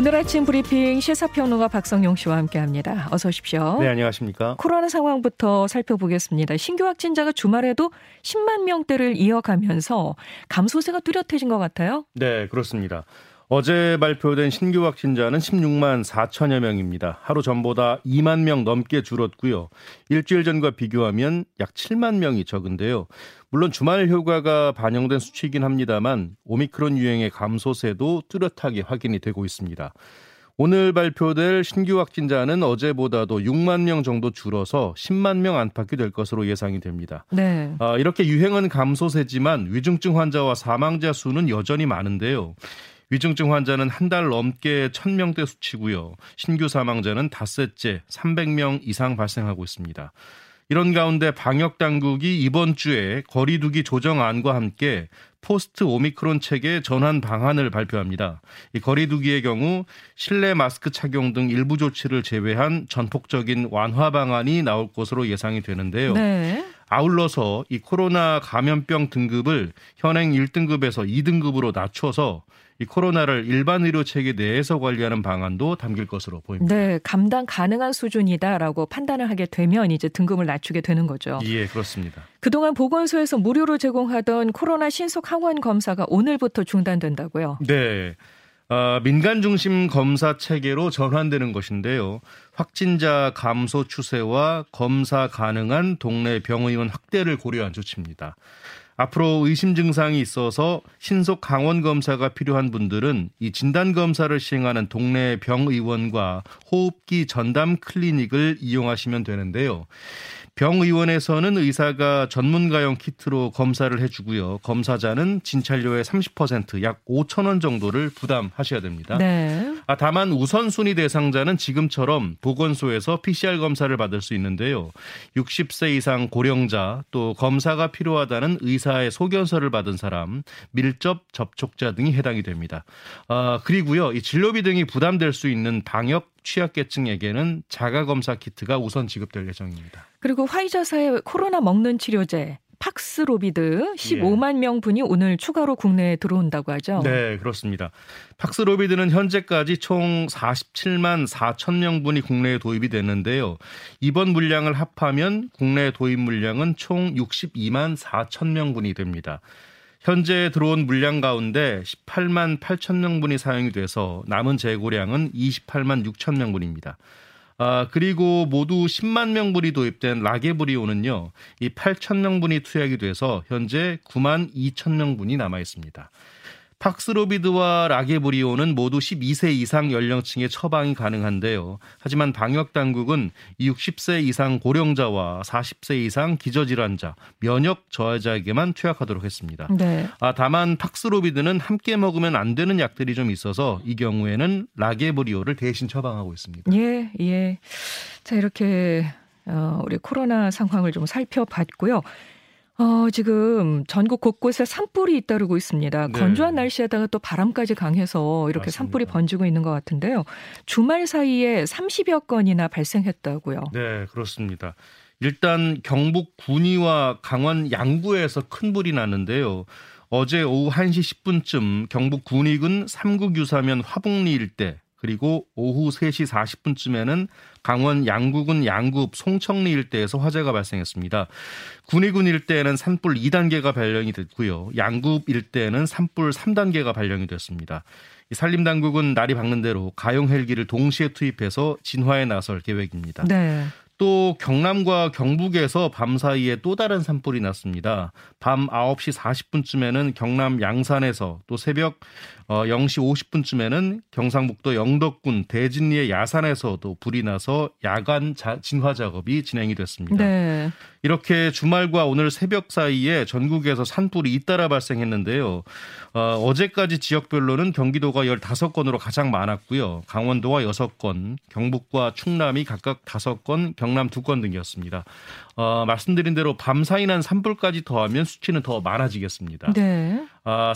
오늘 아침 브리핑 시사평론가 박성용 씨와 함께합니다. 어서 오십시오. 네, 안녕하십니까. 코로나 상황부터 살펴보겠습니다. 신규 확진자가 주말에도 10만 명대를 이어가면서 감소세가 뚜렷해진 것 같아요. 네, 그렇습니다. 어제 발표된 신규 확진자는 16만 4천여 명입니다. 하루 전보다 2만 명 넘게 줄었고요. 일주일 전과 비교하면 약 7만 명이 적은데요. 물론 주말 효과가 반영된 수치이긴 합니다만 오미크론 유행의 감소세도 뚜렷하게 확인이 되고 있습니다. 오늘 발표될 신규 확진자는 어제보다도 6만 명 정도 줄어서 10만 명 안팎이 될 것으로 예상이 됩니다. 네. 이렇게 유행은 감소세지만 위중증 환자와 사망자 수는 여전히 많은데요. 위중증 환자는 한 달 넘게 1,000명대 수치고요. 신규 사망자는 닷새째 300명 이상 발생하고 있습니다. 이런 가운데 방역당국이 이번 주에 거리 두기 조정안과 함께 포스트 오미크론 체계 전환 방안을 발표합니다. 이 거리 두기의 경우 실내 마스크 착용 등 일부 조치를 제외한 전폭적인 완화 방안이 나올 것으로 예상이 되는데요. 네. 아울러서 이 코로나 감염병 등급을 현행 1등급에서 2등급으로 낮춰서 이 코로나를 일반 의료 체계 내에서 관리하는 방안도 담길 것으로 보입니다. 네, 감당 가능한 수준이다라고 판단을 하게 되면 이제 등급을 낮추게 되는 거죠. 예, 그렇습니다. 그동안 보건소에서 무료로 제공하던 코로나 신속 항원 검사가 오늘부터 중단된다고요? 네. 민간 중심 검사 체계로 전환되는 것인데요. 확진자 감소 추세와 검사 가능한 동네 병의원 확대를 고려한 조치입니다. 앞으로 의심 증상이 있어서 신속 항원 검사가 필요한 분들은 이 진단 검사를 시행하는 동네 병의원과 호흡기 전담 클리닉을 이용하시면 되는데요. 병의원에서는 의사가 전문가용 키트로 검사를 해주고요. 검사자는 진찰료의 30% 약 5천 원 정도를 부담하셔야 됩니다. 네. 다만 우선순위 대상자는 지금처럼 보건소에서 PCR 검사를 받을 수 있는데요. 60세 이상 고령자, 또 검사가 필요하다는 의사의 소견서를 받은 사람, 밀접 접촉자 등이 해당이 됩니다. 그리고요, 이 진료비 등이 부담될 수 있는 방역 취약계층에게는 자가검사 키트가 우선 지급될 예정입니다. 그리고 화이자사의 코로나 먹는 치료제 팍스로비드 15만 명분이 오늘 추가로 국내에 들어온다고 하죠? 네, 그렇습니다. 팍스로비드는 현재까지 총 47만 4천 명분이 국내에 도입이 됐는데요. 이번 물량을 합하면 국내 도입 물량은 총 62만 4천 명분이 됩니다. 현재 들어온 물량 가운데 18만 8천 명분이 사용이 돼서 남은 재고량은 28만 6천 명분입니다. 그리고 모두 10만 명분이 도입된 라게브리오는요, 이 8천 명분이 투약이 돼서 현재 9만 2천 명분이 남아 있습니다. 팍스로비드와 라게브리오는 모두 12세 이상 연령층의 처방이 가능한데요. 하지만 방역당국은 60세 이상 고령자와 40세 이상 기저질환자, 면역 저하자에게만 투약하도록 했습니다. 네. 다만 팍스로비드는 함께 먹으면 안 되는 약들이 좀 있어서 이 경우에는 라게브리오를 대신 처방하고 있습니다. 예, 예. 자, 이렇게 우리 코로나 상황을 좀 살펴봤고요. 지금 전국 곳곳에 산불이 잇따르고 있습니다. 네. 건조한 날씨에다가 또 바람까지 강해서 이렇게 맞습니다. 산불이 번지고 있는 것 같은데요. 주말 사이에 30여 건이나 발생했다고요. 네, 그렇습니다. 일단 경북 군위와 강원 양구에서 큰 불이 났는데요. 어제 오후 1시 10분쯤 경북 군위군 삼국 유사면 화북리 일대, 그리고 오후 3시 40분쯤에는 강원 양구군 양구 송청리 일대에서 화재가 발생했습니다. 군위군 일대에는 산불 2단계가 발령이 됐고요. 양구 일대에는 산불 3단계가 발령이 됐습니다. 산림당국은 날이 밝는 대로 가용 헬기를 동시에 투입해서 진화에 나설 계획입니다. 네. 또 경남과 경북에서 밤 사이에 또 다른 산불이 났습니다. 밤 9시 40분쯤에는 경남 양산에서 또 새벽 0시 50분쯤에는 경상북도 영덕군 대진리의 야산에서도 불이 나서 야간 진화 작업이 진행이 됐습니다. 네. 이렇게 주말과 오늘 새벽 사이에 전국에서 산불이 잇따라 발생했는데요. 어제까지 지역별로는 경기도가 15건으로 가장 많았고요. 강원도가 6건, 경북과 충남이 각각 5건, 경남 2건 등이었습니다. 말씀드린 대로 밤사이 난 산불까지 더하면 수치는 더 많아지겠습니다. 네.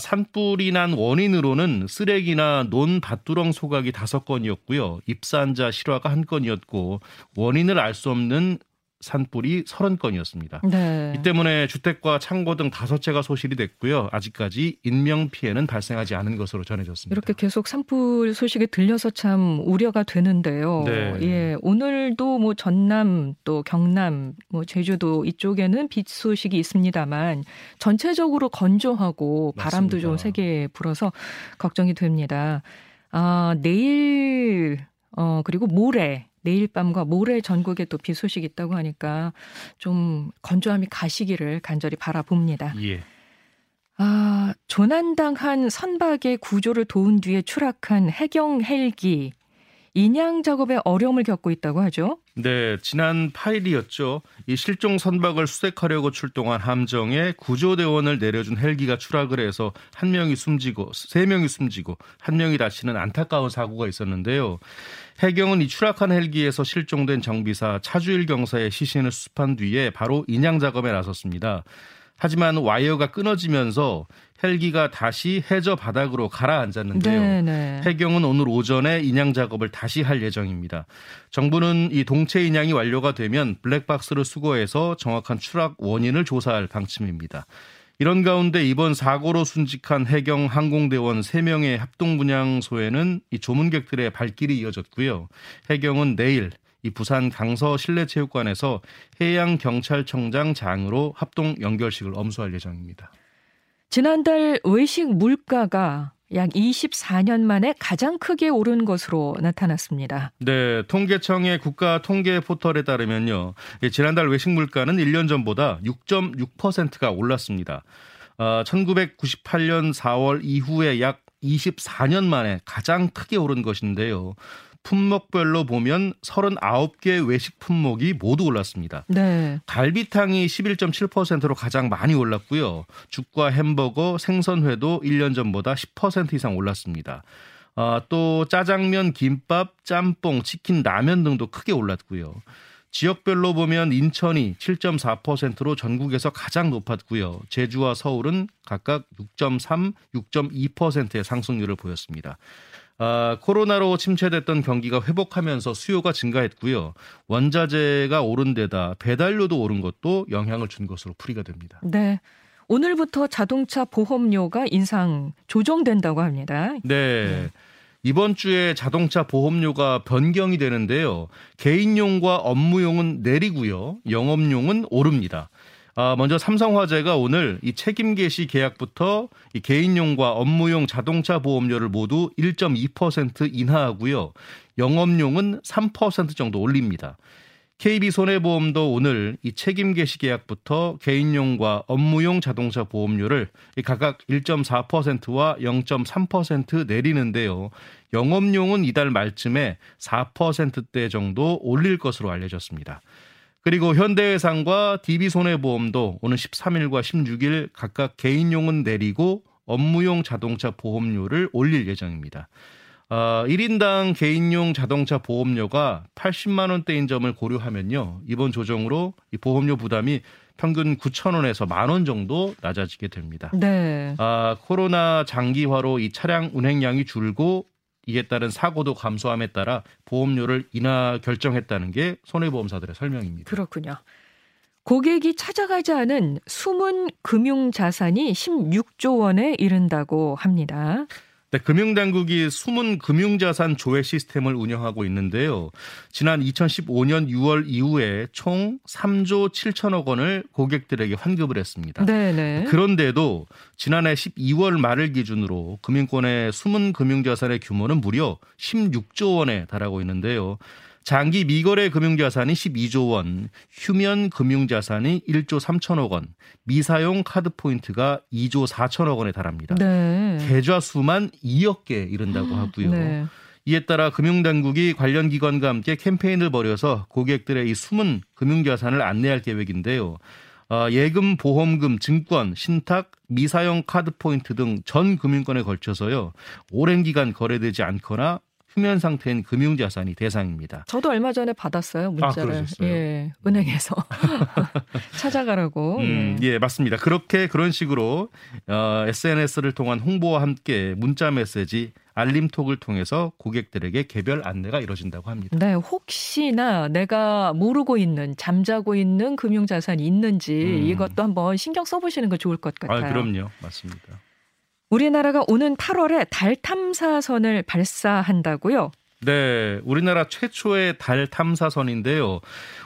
산불이 난 원인으로는 쓰레기나 논 밭두렁 소각이 5건이었고요. 입산자 실화가 1건이었고 원인을 알 수 없는 산불이 30건이었습니다. 네. 이 때문에 주택과 창고 등 5채가 소실이 됐고요. 아직까지 인명피해는 발생하지 않은 것으로 전해졌습니다. 이렇게 계속 산불 소식이 들려서 참 우려가 되는데요. 네. 예, 오늘도 뭐 전남 또 경남 뭐 제주도 이쪽에는 빛 소식이 있습니다만 전체적으로 건조하고 바람도 맞습니다. 좀 세게 불어서 걱정이 됩니다. 아, 내일 그리고 모레 내일 밤과 모레 전국에 또 비 소식이 있다고 하니까 좀 건조함이 가시기를 간절히 바라봅니다. 예. 아, 조난당한 선박의 구조를 도운 뒤에 추락한 해경 헬기 인양 작업에 어려움을 겪고 있다고 하죠. 네, 지난 8일이었죠. 이 실종 선박을 수색하려고 출동한 함정에 구조대원을 내려준 헬기가 추락을 해서 1명이 숨지고 3명이 숨지고 1명이 다치는 안타까운 사고가 있었는데요. 해경은 이 추락한 헬기에서 실종된 정비사 차주일 경사의 시신을 수습한 뒤에 바로 인양 작업에 나섰습니다. 하지만 와이어가 끊어지면서 헬기가 다시 해저 바닥으로 가라앉았는데요. 네네. 해경은 오늘 오전에 인양 작업을 다시 할 예정입니다. 정부는 이 동체 인양이 완료가 되면 블랙박스를 수거해서 정확한 추락 원인을 조사할 방침입니다. 이런 가운데 이번 사고로 순직한 해경 항공대원 3명의 합동분향소에는 이 조문객들의 발길이 이어졌고요. 해경은 내일 이 부산 강서 실내체육관에서 해양경찰청장 장으로 합동 연결식을 엄수할 예정입니다. 지난달 외식 물가가 약 24년 만에 가장 크게 오른 것으로 나타났습니다. 네, 통계청의 국가 통계 포털에 따르면요. 지난달 외식 물가는 1년 전보다 6.6%가 올랐습니다. 1998년 4월 이후에 약 24년 만에 가장 크게 오른 것인데요. 품목별로 보면 39개 외식 품목이 모두 올랐습니다. 네. 갈비탕이 11.7%로 가장 많이 올랐고요. 죽과 햄버거, 생선회도 1년 전보다 10% 이상 올랐습니다. 또 짜장면, 김밥, 짬뽕, 치킨, 라면 등도 크게 올랐고요. 지역별로 보면 인천이 7.4%로 전국에서 가장 높았고요. 제주와 서울은 각각 6.3, 6.2%의 상승률을 보였습니다. 코로나로 침체됐던 경기가 회복하면서 수요가 증가했고요. 원자재가 오른 데다 배달료도 오른 것도 영향을 준 것으로 풀이가 됩니다. 네. 오늘부터 자동차 보험료가 인상 조정된다고 합니다. 네. 이번 주에 자동차 보험료가 변경이 되는데요. 개인용과 업무용은 내리고요. 영업용은 오릅니다. 먼저 삼성화재가 오늘 이 책임 개시 계약부터 이 개인용과 업무용 자동차 보험료를 모두 1.2% 인하하고요. 영업용은 3% 정도 올립니다. KB손해보험도 오늘 이 책임 개시 계약부터 개인용과 업무용 자동차 보험료를 각각 1.4%와 0.3% 내리는데요. 영업용은 이달 말쯤에 4%대 정도 올릴 것으로 알려졌습니다. 그리고 현대해상과 DB손해보험도 오는 13일과 16일 각각 개인용은 내리고 업무용 자동차 보험료를 올릴 예정입니다. 1인당 개인용 자동차 보험료가 80만 원대인 점을 고려하면요. 이번 조정으로 이 보험료 부담이 평균 9,000원에서 10,000원 정도 낮아지게 됩니다. 네. 코로나 장기화로 이 차량 운행량이 줄고 이에 따른 사고도 감소함에 따라 보험료를 인하 결정했다는 게 손해보험사들의 설명입니다. 그렇군요. 고객이 찾아가지 않은 숨은 금융자산이 16조 원에 이른다고 합니다. 네, 금융당국이 숨은 금융자산 조회 시스템을 운영하고 있는데요. 지난 2015년 6월 이후에 총 3조 7천억 원을 고객들에게 환급을 했습니다. 네네. 그런데도 지난해 12월 말을 기준으로 금융권의 숨은 금융자산의 규모는 무려 16조 원에 달하고 있는데요. 장기 미거래 금융자산이 12조 원, 휴면 금융자산이 1조 3천억 원, 미사용 카드 포인트가 2조 4천억 원에 달합니다. 네. 계좌 수만 2억 개에 이른다고 하고요. 네. 이에 따라 금융당국이 관련 기관과 함께 캠페인을 벌여서 고객들의 이 숨은 금융자산을 안내할 계획인데요. 예금, 보험금, 증권, 신탁, 미사용 카드 포인트 등 전 금융권에 걸쳐서요. 오랜 기간 거래되지 않거나 휴면 상태인 금융자산이 대상입니다. 저도 얼마 전에 받았어요. 문자를. 예, 은행에서 찾아가라고. 예, 맞습니다. 그런 식으로 SNS를 통한 홍보와 함께 문자 메시지, 알림톡을 통해서 고객들에게 개별 안내가 이루어진다고 합니다. 네, 혹시나 내가 모르고 있는, 잠자고 있는 금융자산이 있는지 이것도 한번 신경 써보시는 거 좋을 것 같아요. 아, 그럼요. 맞습니다. 우리나라가 오는 8월에 달 탐사선을 발사한다고요? 네, 우리나라 최초의 달 탐사선인데요.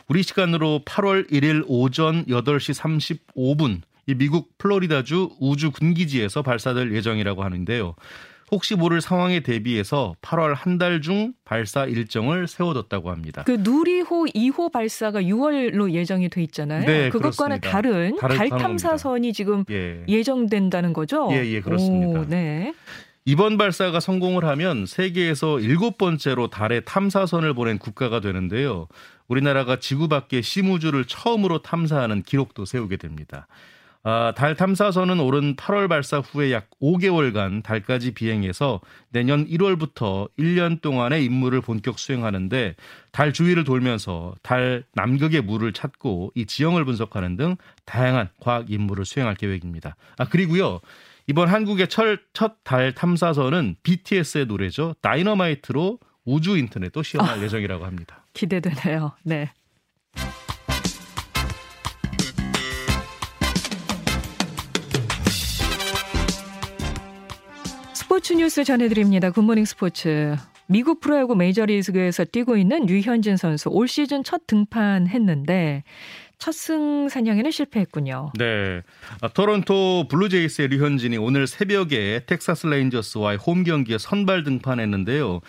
우리 시간으로 8월 1일 오전 8시 35분 이 미국 플로리다주 우주 군기지에서 발사될 예정이라고 하는데요. 혹시 모를 상황에 대비해서 8월 한 달 중 발사 일정을 세워뒀다고 합니다. 그 누리호 2호 발사가 6월로 예정이 돼 있잖아요. 네, 그것과는 그렇습니다. 다른 달 탐사선이 지금 예정된다는 거죠? 예, 그렇습니다. 오, 네. 이번 발사가 성공을 하면 세계에서 7번째로 달에 탐사선을 보낸 국가가 되는데요. 우리나라가 지구 밖의 심우주를 처음으로 탐사하는 기록도 세우게 됩니다. 달 탐사선은 오는 8월 발사 후에 약 5개월간 달까지 비행해서 내년 1월부터 1년 동안의 임무를 본격 수행하는데 달 주위를 돌면서 달 남극의 물을 찾고 이 지형을 분석하는 등 다양한 과학 임무를 수행할 계획입니다. 그리고요. 이번 한국의 첫 달 탐사선은 BTS의 노래죠. 다이너마이트로 우주 인터넷도 시험할 예정이라고 합니다. 기대되네요. 네. 스포츠 뉴스 전해드립니다. 굿모닝 스포츠. 미국 프로야구 메이저리그에서 뛰고 있는 류현진 선수 올 시즌 첫 등판했는데 첫 승 사냥에는 실패했군요. 네, 토론토 블루제이스의 류현진이 오늘 새벽에 텍사스 레인저스와의 홈 경기에 선발 등판했는데요.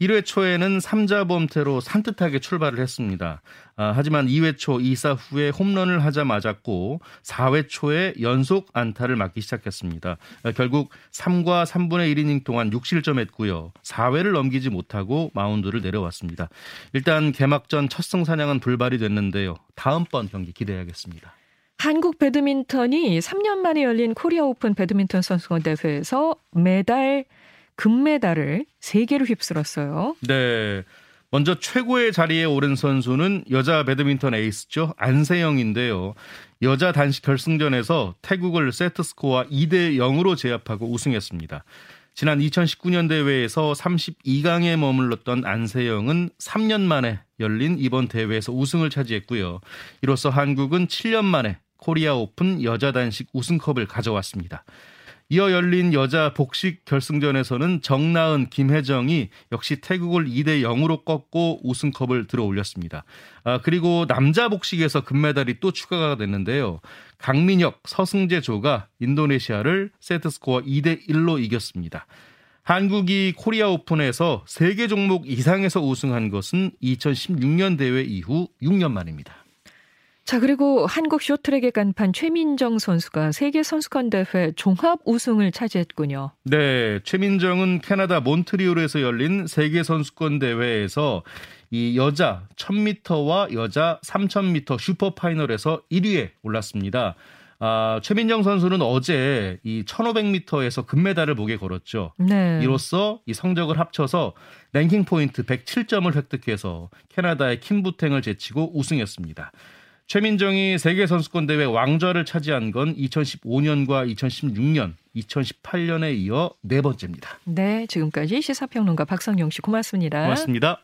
1회 초에는 3자범퇴로 산뜻하게 출발을 했습니다. 하지만 2회 초 2사 후에 홈런을 하자 맞았고 4회 초에 연속 안타를 맞기 시작했습니다. 결국 3과 3분의 1이닝 동안 6실점했고요. 4회를 넘기지 못하고 마운드를 내려왔습니다. 일단 개막전 첫 승 사냥은 불발이 됐는데요. 다음번 경기 기대해야겠습니다. 한국 배드민턴이 3년 만에 열린 코리아오픈 배드민턴 선수권 대회에서 금메달을 3개로 휩쓸었어요. 네. 먼저 최고의 자리에 오른 선수는 여자 배드민턴 에이스죠. 안세영인데요. 여자 단식 결승전에서 태국을 세트스코어 2-0으로 제압하고 우승했습니다. 지난 2019년 대회에서 32강에 머물렀던 안세영은 3년 만에 열린 이번 대회에서 우승을 차지했고요. 이로써 한국은 7년 만에 코리아오픈 여자 단식 우승컵을 가져왔습니다. 이어 열린 여자 복식 결승전에서는 정나은, 김혜정이 역시 태국을 2-0으로 꺾고 우승컵을 들어올렸습니다. 그리고 남자 복식에서 금메달이 또 추가가 됐는데요. 강민혁, 서승재 조가 인도네시아를 세트스코어 2-1로 이겼습니다. 한국이 코리아 오픈에서 3개 종목 이상에서 우승한 것은 2016년 대회 이후 6년 만입니다. 자, 그리고 한국 쇼트랙의 간판 최민정 선수가 세계 선수권 대회 종합 우승을 차지했군요. 네, 최민정은 캐나다 몬트리올에서 열린 세계 선수권 대회에서 이 여자 1000m와 여자 3000m 슈퍼 파이널에서 1위에 올랐습니다. 최민정 선수는 어제 이 1500m에서 금메달을 목에 걸었죠. 네. 이로써 이 성적을 합쳐서 랭킹 포인트 107점을 획득해서 캐나다의 킴부탱을 제치고 우승했습니다. 최민정이 세계선수권대회 왕좌를 차지한 건 2015년과 2016년, 2018년에 이어 4번째입니다. 네, 지금까지 시사평론가 박성용 씨 고맙습니다. 고맙습니다.